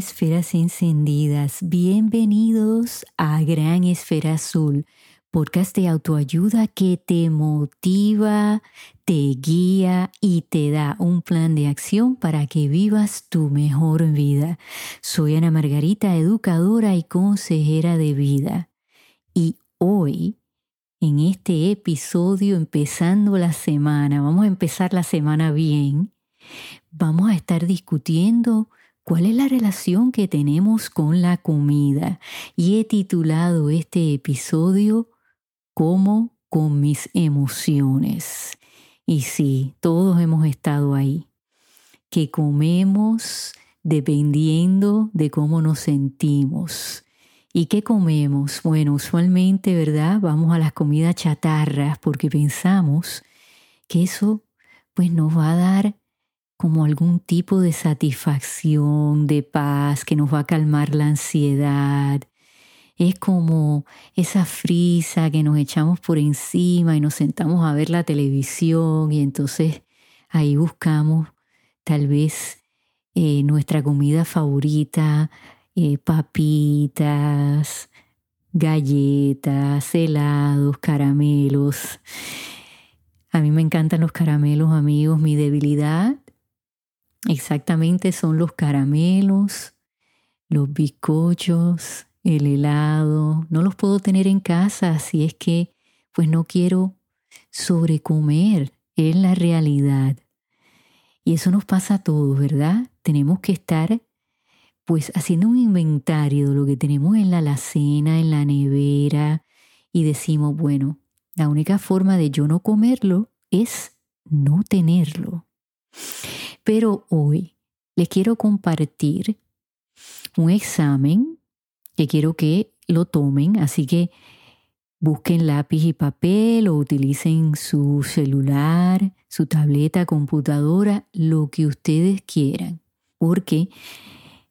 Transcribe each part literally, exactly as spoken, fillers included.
esferas encendidas, bienvenidos a Gran Esfera Azul, podcast de autoayuda que te motiva, te guía y te da un plan de acción para que vivas tu mejor vida. Soy Ana Margarita, educadora y consejera de vida. Y hoy, en este episodio, empezando la semana, vamos a empezar la semana bien, vamos a estar discutiendo cuál es la relación que tenemos con la comida, y he titulado este episodio "Como con mis emociones". Y sí, todos hemos estado ahí, que comemos dependiendo de cómo nos sentimos. ¿Y qué comemos? Bueno, usualmente, ¿verdad? Vamos a las comidas chatarras porque pensamos que eso pues nos va a dar como algún tipo de satisfacción, de paz, que nos va a calmar la ansiedad. Es como esa frisa que nos echamos por encima y nos sentamos a ver la televisión, y entonces ahí buscamos tal vez eh, nuestra comida favorita, eh, papitas, galletas, helados, caramelos. A mí me encantan los caramelos, amigos, mi debilidad. Exactamente, son los caramelos, los bizcochos, el helado. No los puedo tener en casa, así es que pues no quiero sobrecomer, es la realidad. Y eso nos pasa a todos, ¿verdad? Tenemos que estar pues haciendo un inventario de lo que tenemos en la alacena, en la nevera, y decimos, bueno, la única forma de yo no comerlo es no tenerlo. Pero hoy les quiero compartir un examen que quiero que lo tomen, así que busquen lápiz y papel o utilicen su celular, su tableta, computadora, lo que ustedes quieran, porque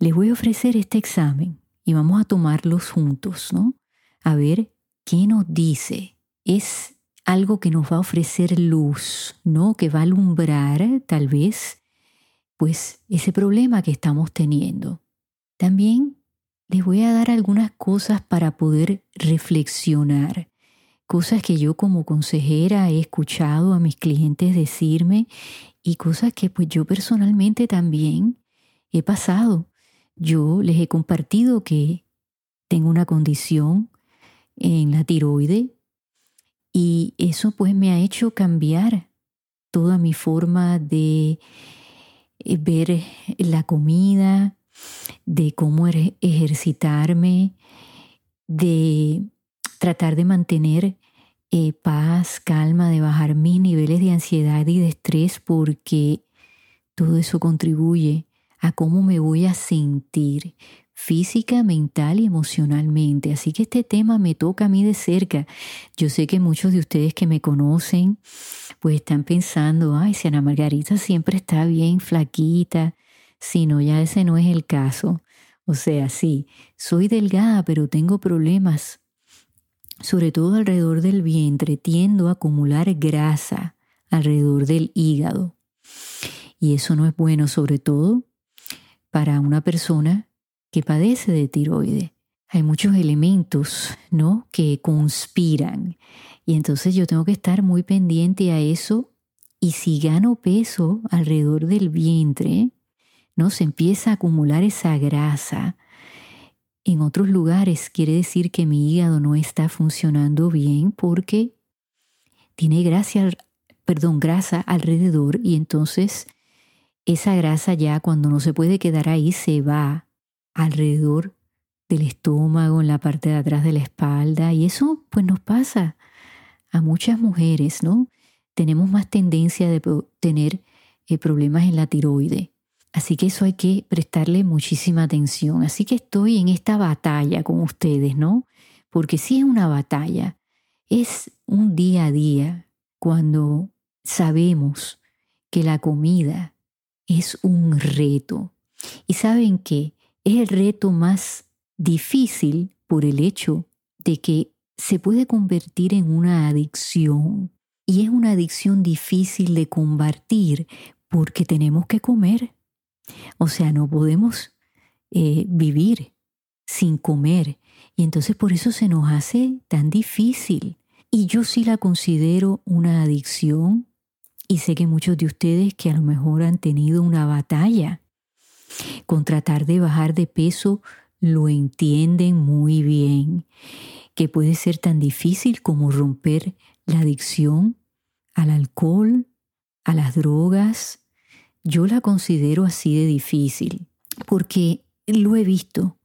les voy a ofrecer este examen y vamos a tomarlos juntos, ¿no? A ver qué nos dice. Es algo que nos va a ofrecer luz, ¿no? Que va a alumbrar tal vez pues ese problema que estamos teniendo. También les voy a dar algunas cosas para poder reflexionar, cosas que yo como consejera he escuchado a mis clientes decirme y cosas que pues yo personalmente también he pasado. Yo les he compartido que tengo una condición en la tiroide y eso pues me ha hecho cambiar toda mi forma de ver la comida, de cómo ejercitarme, de tratar de mantener eh, paz, calma, de bajar mis niveles de ansiedad y de estrés, porque todo eso contribuye a cómo me voy a sentir física, mental y emocionalmente. Así que este tema me toca a mí de cerca. Yo sé que muchos de ustedes que me conocen pues están pensando, ay, si Ana Margarita siempre está bien flaquita. Si no, ya ese no es el caso. O sea, sí, soy delgada, pero tengo problemas, sobre todo alrededor del vientre. Tiendo a acumular grasa alrededor del hígado. Y eso no es bueno, sobre todo para una persona que padece de tiroides. Hay muchos elementos, ¿no?, que conspiran. Y entonces yo tengo que estar muy pendiente a eso. Y si gano peso alrededor del vientre, ¿no?, se empieza a acumular esa grasa en otros lugares. Quiere decir que mi hígado no está funcionando bien porque tiene grasa, perdón, grasa alrededor. Y entonces esa grasa ya cuando no se puede quedar ahí se va alrededor del estómago, en la parte de atrás de la espalda, y eso pues nos pasa a muchas mujeres, ¿no? Tenemos más tendencia de tener eh, problemas en la tiroide, así que eso hay que prestarle muchísima atención. Así que estoy en esta batalla con ustedes, ¿no? Porque sí es una batalla, es un día a día cuando sabemos que la comida es un reto. ¿Y saben qué? Es el reto más difícil por el hecho de que se puede convertir en una adicción, y es una adicción difícil de combatir porque tenemos que comer. O sea, no podemos eh, vivir sin comer. Y entonces por eso se nos hace tan difícil. Y yo sí la considero una adicción, y sé que muchos de ustedes que a lo mejor han tenido una batalla con tratar de bajar de peso, lo entienden muy bien, que puede ser tan difícil como romper la adicción al alcohol, a las drogas. Yo la considero así de difícil porque lo he visto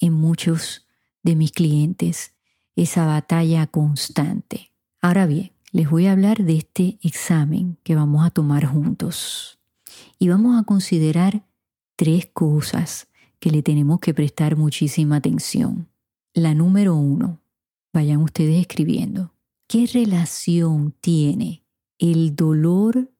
en muchos de mis clientes, esa batalla constante. Ahora bien, les voy a hablar de este examen que vamos a tomar juntos y vamos a considerar tres cosas que le tenemos que prestar muchísima atención. La número uno, vayan ustedes escribiendo. ¿Qué relación tiene el dolor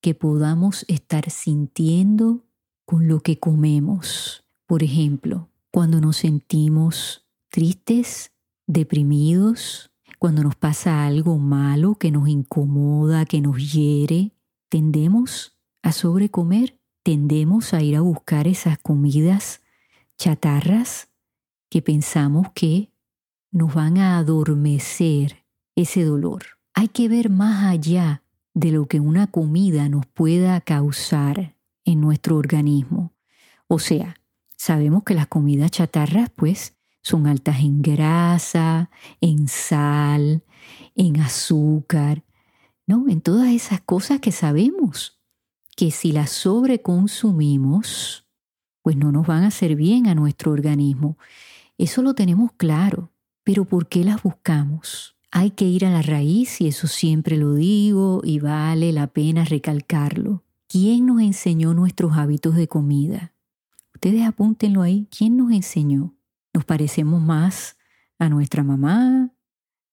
que podamos estar sintiendo con lo que comemos? Por ejemplo, cuando nos sentimos tristes, deprimidos, cuando nos pasa algo malo que nos incomoda, que nos hiere, tendemos a sobrecomer, tendemos a ir a buscar esas comidas chatarras que pensamos que nos van a adormecer ese dolor. Hay que ver más allá de lo que una comida nos pueda causar en nuestro organismo. O sea, sabemos que las comidas chatarras, pues, son altas en grasa, en sal, en azúcar, ¿no? En todas esas cosas que sabemos que si las sobreconsumimos, pues no nos van a hacer bien a nuestro organismo. Eso lo tenemos claro, pero ¿por qué las buscamos? Hay que ir a la raíz, y eso siempre lo digo y vale la pena recalcarlo. ¿Quién nos enseñó nuestros hábitos de comida? Ustedes apúntenlo ahí. ¿Quién nos enseñó? Nos parecemos más a nuestra mamá,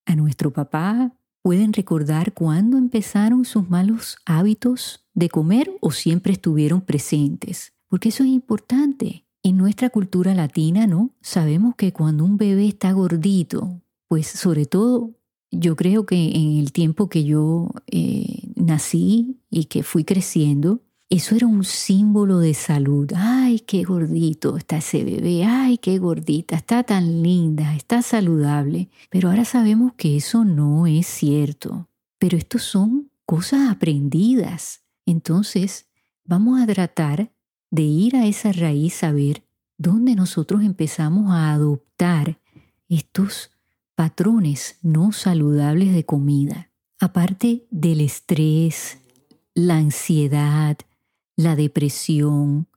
a nuestro papá. ¿Pueden recordar cuándo empezaron sus malos hábitos de comer o siempre estuvieron presentes? Porque eso es importante. En nuestra cultura latina, ¿no? Sabemos que cuando un bebé está gordito, pues sobre todo, yo creo que en el tiempo que yo eh, nací y que fui creciendo, eso era un símbolo de salud. ¡Ay, qué gordito está ese bebé! ¡Ay, qué gordita! Está tan linda, está saludable. Pero ahora sabemos que eso no es cierto. Pero estos son cosas aprendidas. Entonces, vamos a tratar de ir a esa raíz a ver dónde nosotros empezamos a adoptar estos patrones no saludables de comida. Aparte del estrés, la ansiedad, la depresión.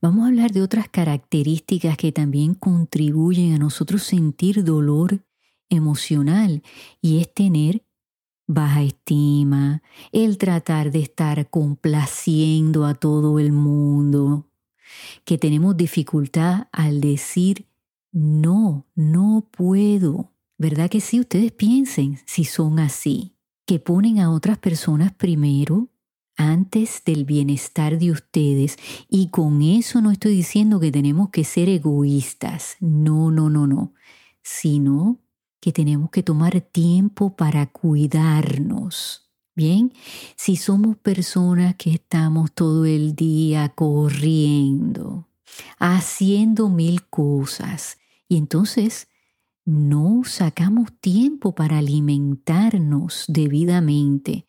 Vamos a hablar de otras características que también contribuyen a nosotros sentir dolor emocional, y es tener baja estima, el tratar de estar complaciendo a todo el mundo, que tenemos dificultad al decir no, no puedo. ¿Verdad que sí? Ustedes piensen si son así, que ponen a otras personas primero antes del bienestar de ustedes. Y con eso no estoy diciendo que tenemos que ser egoístas, no, no, no, no, sino que tenemos que tomar tiempo para cuidarnos, ¿bien? Si somos personas que estamos todo el día corriendo, haciendo mil cosas, y entonces no sacamos tiempo para alimentarnos debidamente,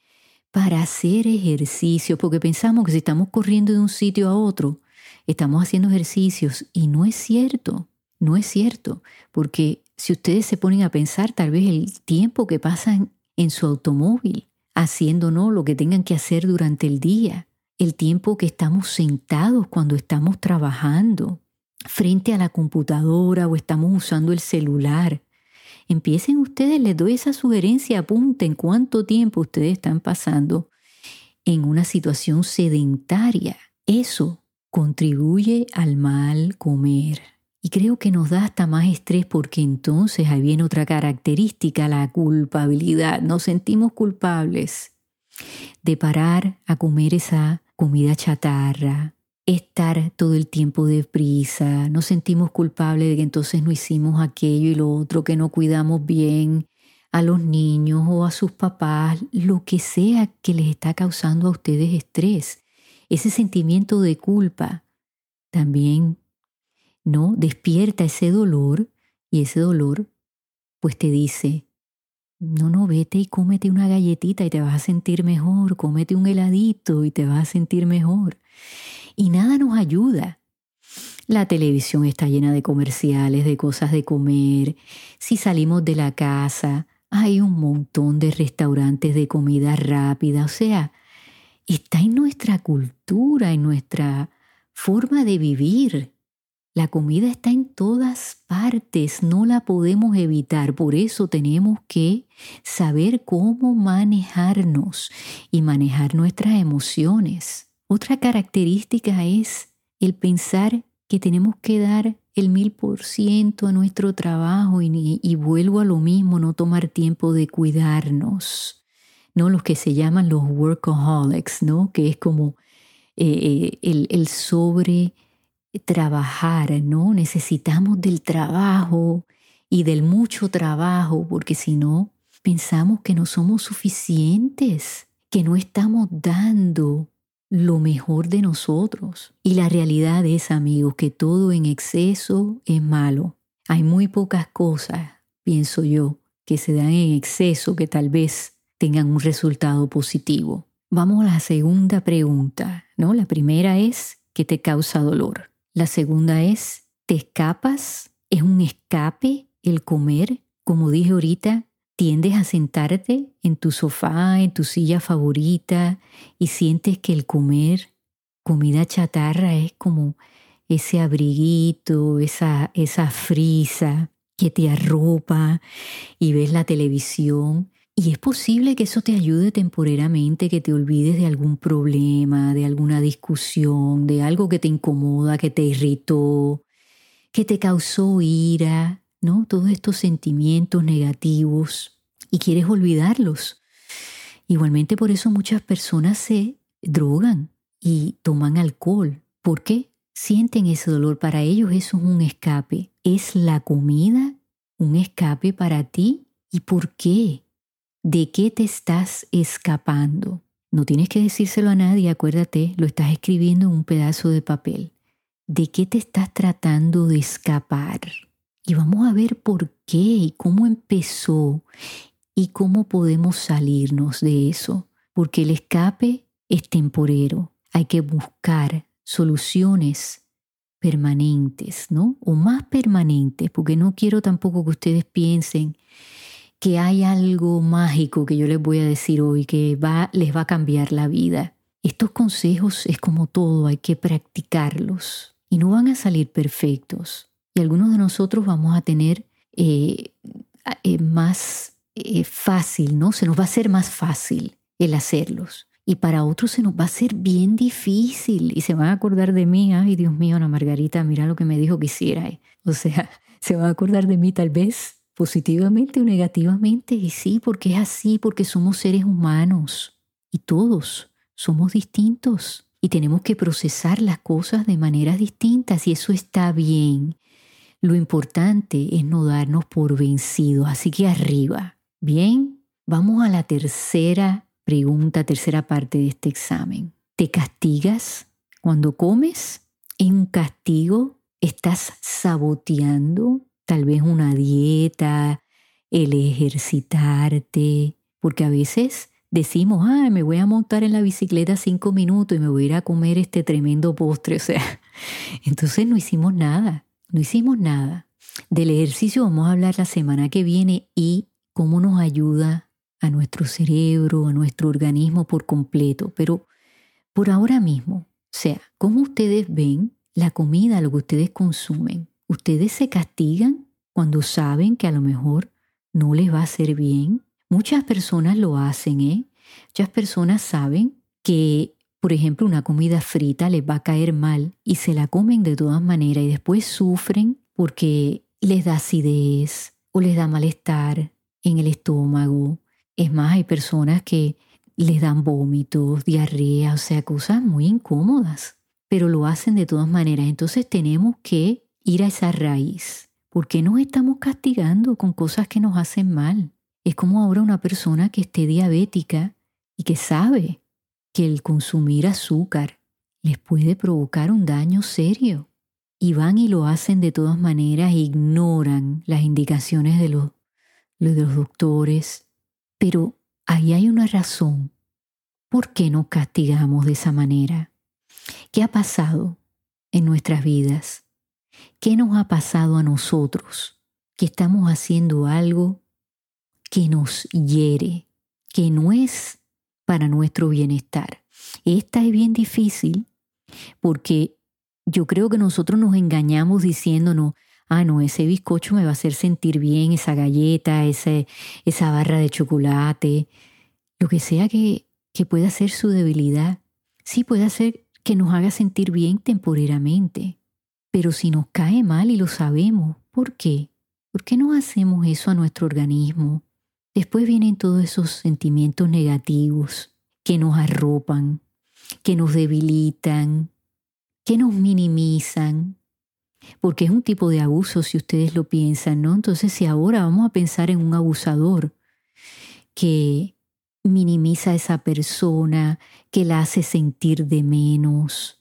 para hacer ejercicio, porque pensamos que si estamos corriendo de un sitio a otro, estamos haciendo ejercicios, y no es cierto, no es cierto, porque si ustedes se ponen a pensar, tal vez el tiempo que pasan en su automóvil, haciendo no lo que tengan que hacer durante el día, el tiempo que estamos sentados cuando estamos trabajando, frente a la computadora o estamos usando el celular. Empiecen ustedes, les doy esa sugerencia, apunten cuánto tiempo ustedes están pasando en una situación sedentaria. Eso contribuye al mal comer. Y creo que nos da hasta más estrés, porque entonces ahí viene otra característica, la culpabilidad. Nos sentimos culpables de parar a comer esa comida chatarra, estar todo el tiempo deprisa, nos sentimos culpables de que entonces no hicimos aquello y lo otro, que no cuidamos bien a los niños o a sus papás, lo que sea que les está causando a ustedes estrés. Ese sentimiento de culpa también ¿no? Despierta ese dolor y ese dolor pues te dice, no, no, vete y cómete una galletita y te vas a sentir mejor, cómete un heladito y te vas a sentir mejor. Y nada nos ayuda. La televisión está llena de comerciales, de cosas de comer. Si salimos de la casa, hay un montón de restaurantes de comida rápida. O sea, está en nuestra cultura, en nuestra forma de vivir. La comida está en todas partes, no la podemos evitar. Por eso tenemos que saber cómo manejarnos y manejar nuestras emociones. Otra característica es el pensar que tenemos que dar el mil por ciento a nuestro trabajo y, y vuelvo a lo mismo, no tomar tiempo de cuidarnos. No los que se llaman los workaholics, ¿no? Que es como eh, el, el sobre... trabajar, ¿no? Necesitamos del trabajo y del mucho trabajo porque si no pensamos que no somos suficientes, que no estamos dando lo mejor de nosotros. Y la realidad es, amigos, que todo en exceso es malo. Hay muy pocas cosas, pienso yo, que se dan en exceso que tal vez tengan un resultado positivo. Vamos a la segunda pregunta, ¿no? La primera es, ¿qué te causa dolor? La segunda es, ¿te escapas? ¿Es un escape el comer? Como dije ahorita, tiendes a sentarte en tu sofá, en tu silla favorita y sientes que el comer comida chatarra es como ese abriguito, esa, esa frisa que te arropa y ves la televisión. Y es posible que eso te ayude temporalmente, que te olvides de algún problema, de alguna discusión, de algo que te incomoda, que te irritó, que te causó ira, ¿no? Todos estos sentimientos negativos y quieres olvidarlos. Igualmente por eso muchas personas se drogan y toman alcohol. ¿Por qué? Sienten ese dolor. Para ellos eso es un escape. ¿Es la comida un escape para ti? ¿Y por qué? ¿De qué te estás escapando? No tienes que decírselo a nadie, acuérdate, lo estás escribiendo en un pedazo de papel. ¿De qué te estás tratando de escapar? Y vamos a ver por qué y cómo empezó y cómo podemos salirnos de eso. Porque el escape es temporero. Hay que buscar soluciones permanentes, ¿no? O más permanentes, porque no quiero tampoco que ustedes piensen que hay algo mágico que yo les voy a decir hoy que va, les va a cambiar la vida. Estos consejos es como todo, hay que practicarlos y no van a salir perfectos. Y algunos de nosotros vamos a tener eh, eh, más eh, fácil, ¿no? Se nos va a hacer más fácil el hacerlos. Y para otros se nos va a hacer bien difícil y se van a acordar de mí. Ay, Dios mío, Ana Margarita, mira lo que me dijo que hiciera. Eh. O sea, se van a acordar de mí tal vez positivamente o negativamente, y sí, porque es así, porque somos seres humanos y todos somos distintos y tenemos que procesar las cosas de maneras distintas y eso está bien. Lo importante es no darnos por vencidos, así que arriba. Bien, vamos a la tercera pregunta, tercera parte de este examen. ¿Te castigas cuando comes? ¿Es un castigo? ¿Estás saboteando? Tal vez una dieta, el ejercitarte, porque a veces decimos, ah, me voy a montar en la bicicleta cinco minutos y me voy a ir a comer este tremendo postre, o sea, entonces no hicimos nada, no hicimos nada. Del ejercicio vamos a hablar la semana que viene y cómo nos ayuda a nuestro cerebro, a nuestro organismo por completo, pero por ahora mismo, o sea, ¿cómo ustedes ven la comida, lo que ustedes consumen? ¿Ustedes se castigan cuando saben que a lo mejor no les va a hacer bien? Muchas personas lo hacen, ¿eh? Muchas personas saben que, por ejemplo, una comida frita les va a caer mal y se la comen de todas maneras y después sufren porque les da acidez o les da malestar en el estómago. Es más, hay personas que les dan vómitos, diarrea, o sea, cosas muy incómodas, pero lo hacen de todas maneras. Entonces tenemos que ir a esa raíz. ¿Por qué nos estamos castigando con cosas que nos hacen mal? Es como ahora una persona que esté diabética y que sabe que el consumir azúcar les puede provocar un daño serio y van y lo hacen de todas maneras, ignoran las indicaciones de los, de los doctores. Pero ahí hay una razón. ¿Por qué nos castigamos de esa manera? ¿Qué ha pasado en nuestras vidas? ¿Qué nos ha pasado a nosotros? Que estamos haciendo algo que nos hiere, que no es para nuestro bienestar. Esta es bien difícil porque yo creo que nosotros nos engañamos diciéndonos, ah, no, ese bizcocho me va a hacer sentir bien, esa galleta, ese, esa barra de chocolate, lo que sea que, que pueda ser su debilidad. Sí, puede hacer que nos haga sentir bien temporalmente, pero si nos cae mal y lo sabemos, ¿por qué? ¿Por qué no hacemos eso a nuestro organismo? Después vienen todos esos sentimientos negativos que nos arropan, que nos debilitan, que nos minimizan, porque es un tipo de abuso si ustedes lo piensan, ¿no? Entonces, si ahora vamos a pensar en un abusador que minimiza a esa persona, que la hace sentir de menos,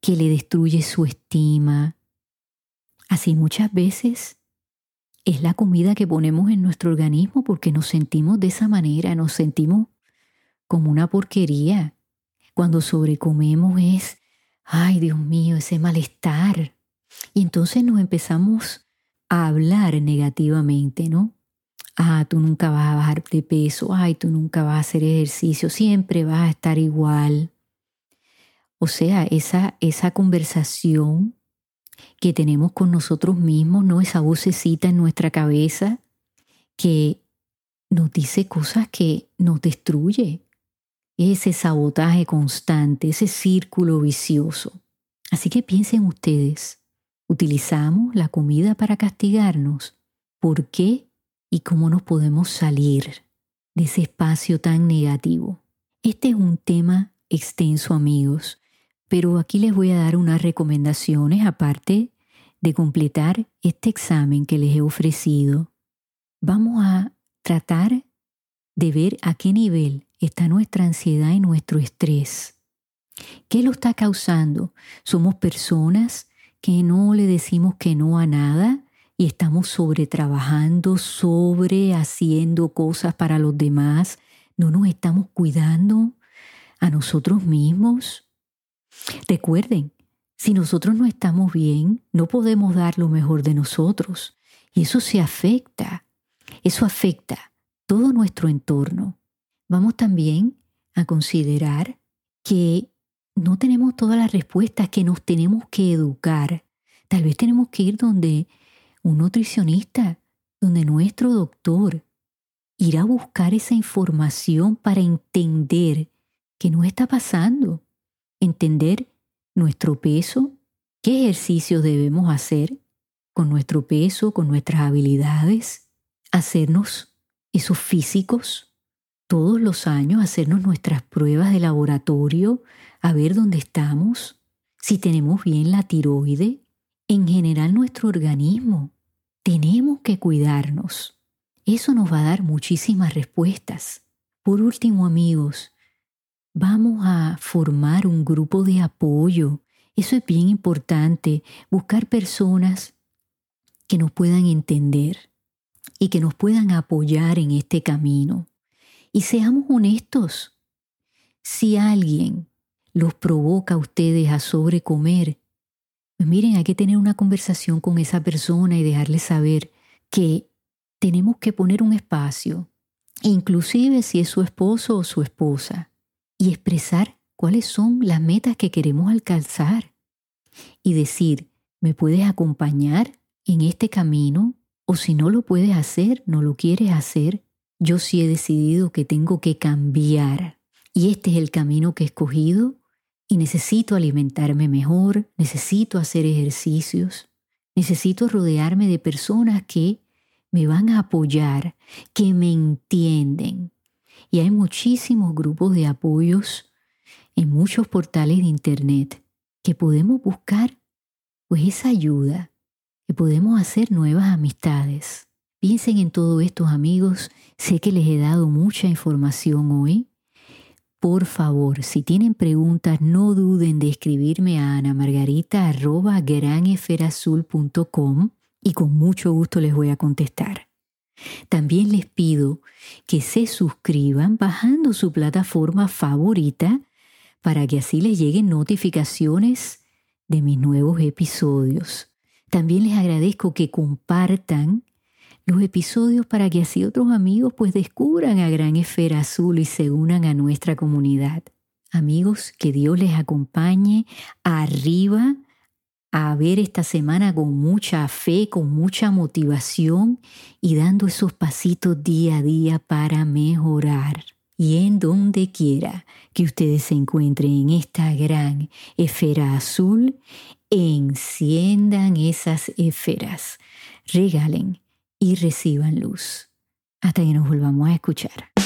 que le destruye su estima, así muchas veces es la comida que ponemos en nuestro organismo porque nos sentimos de esa manera, nos sentimos como una porquería. Cuando sobrecomemos es, ay Dios mío, ese malestar. Y entonces nos empezamos a hablar negativamente, ¿no? Ah, tú nunca vas a bajar de peso, ay, tú nunca vas a hacer ejercicio, siempre vas a estar igual. O sea, esa, esa conversación que tenemos con nosotros mismos, ¿no? Esa vocecita en nuestra cabeza que nos dice cosas que nos destruye. Ese sabotaje constante, ese círculo vicioso. Así que piensen ustedes, ¿utilizamos la comida para castigarnos? ¿Por qué y cómo nos podemos salir de ese espacio tan negativo? Este es un tema extenso, amigos. Pero aquí les voy a dar unas recomendaciones aparte de completar este examen que les he ofrecido. Vamos a tratar de ver a qué nivel está nuestra ansiedad y nuestro estrés. ¿Qué lo está causando? Somos personas que no le decimos que no a nada y estamos sobretrabajando, sobre haciendo cosas para los demás. No nos estamos cuidando a nosotros mismos. Recuerden, si nosotros no estamos bien, no podemos dar lo mejor de nosotros. Y eso se afecta, eso afecta todo nuestro entorno. Vamos también a considerar que no tenemos todas las respuestas, que nos tenemos que educar. Tal vez tenemos que ir donde un nutricionista, donde nuestro doctor, ir a buscar esa información para entender qué nos está pasando. Entender nuestro peso, qué ejercicios debemos hacer con nuestro peso, con nuestras habilidades, hacernos esos físicos todos los años, hacernos nuestras pruebas de laboratorio, a ver dónde estamos, si tenemos bien la tiroide, en general nuestro organismo. Tenemos que cuidarnos. Eso nos va a dar muchísimas respuestas. Por último, amigos, vamos a formar un grupo de apoyo. Eso es bien importante, buscar personas que nos puedan entender y que nos puedan apoyar en este camino. Y seamos honestos, si alguien los provoca a ustedes a sobrecomer, pues miren, hay que tener una conversación con esa persona y dejarle saber que tenemos que poner un espacio, inclusive si es su esposo o su esposa, y expresar cuáles son las metas que queremos alcanzar. Y decir, ¿me puedes acompañar en este camino? O si no lo puedes hacer, no lo quieres hacer, yo sí he decidido que tengo que cambiar. Y este es el camino que he escogido y necesito alimentarme mejor, necesito hacer ejercicios, necesito rodearme de personas que me van a apoyar, que me entienden. Y hay muchísimos grupos de apoyos en muchos portales de internet que podemos buscar pues esa ayuda, que podemos hacer nuevas amistades. Piensen en todo esto, amigos. Sé que les he dado mucha información hoy. Por favor, si tienen preguntas, no duden de escribirme a ana margarita arroba gran esfera azul punto com y con mucho gusto les voy a contestar. También les pido que se suscriban bajando su plataforma favorita para que así les lleguen notificaciones de mis nuevos episodios. También les agradezco que compartan los episodios para que así otros amigos pues descubran a Gran Esfera Azul y se unan a nuestra comunidad. Amigos, que Dios les acompañe arriba a ver esta semana con mucha fe, con mucha motivación y dando esos pasitos día a día para mejorar. Y en donde quiera que ustedes se encuentren en esta gran esfera azul, enciendan esas esferas, regalen y reciban luz. Hasta que nos volvamos a escuchar.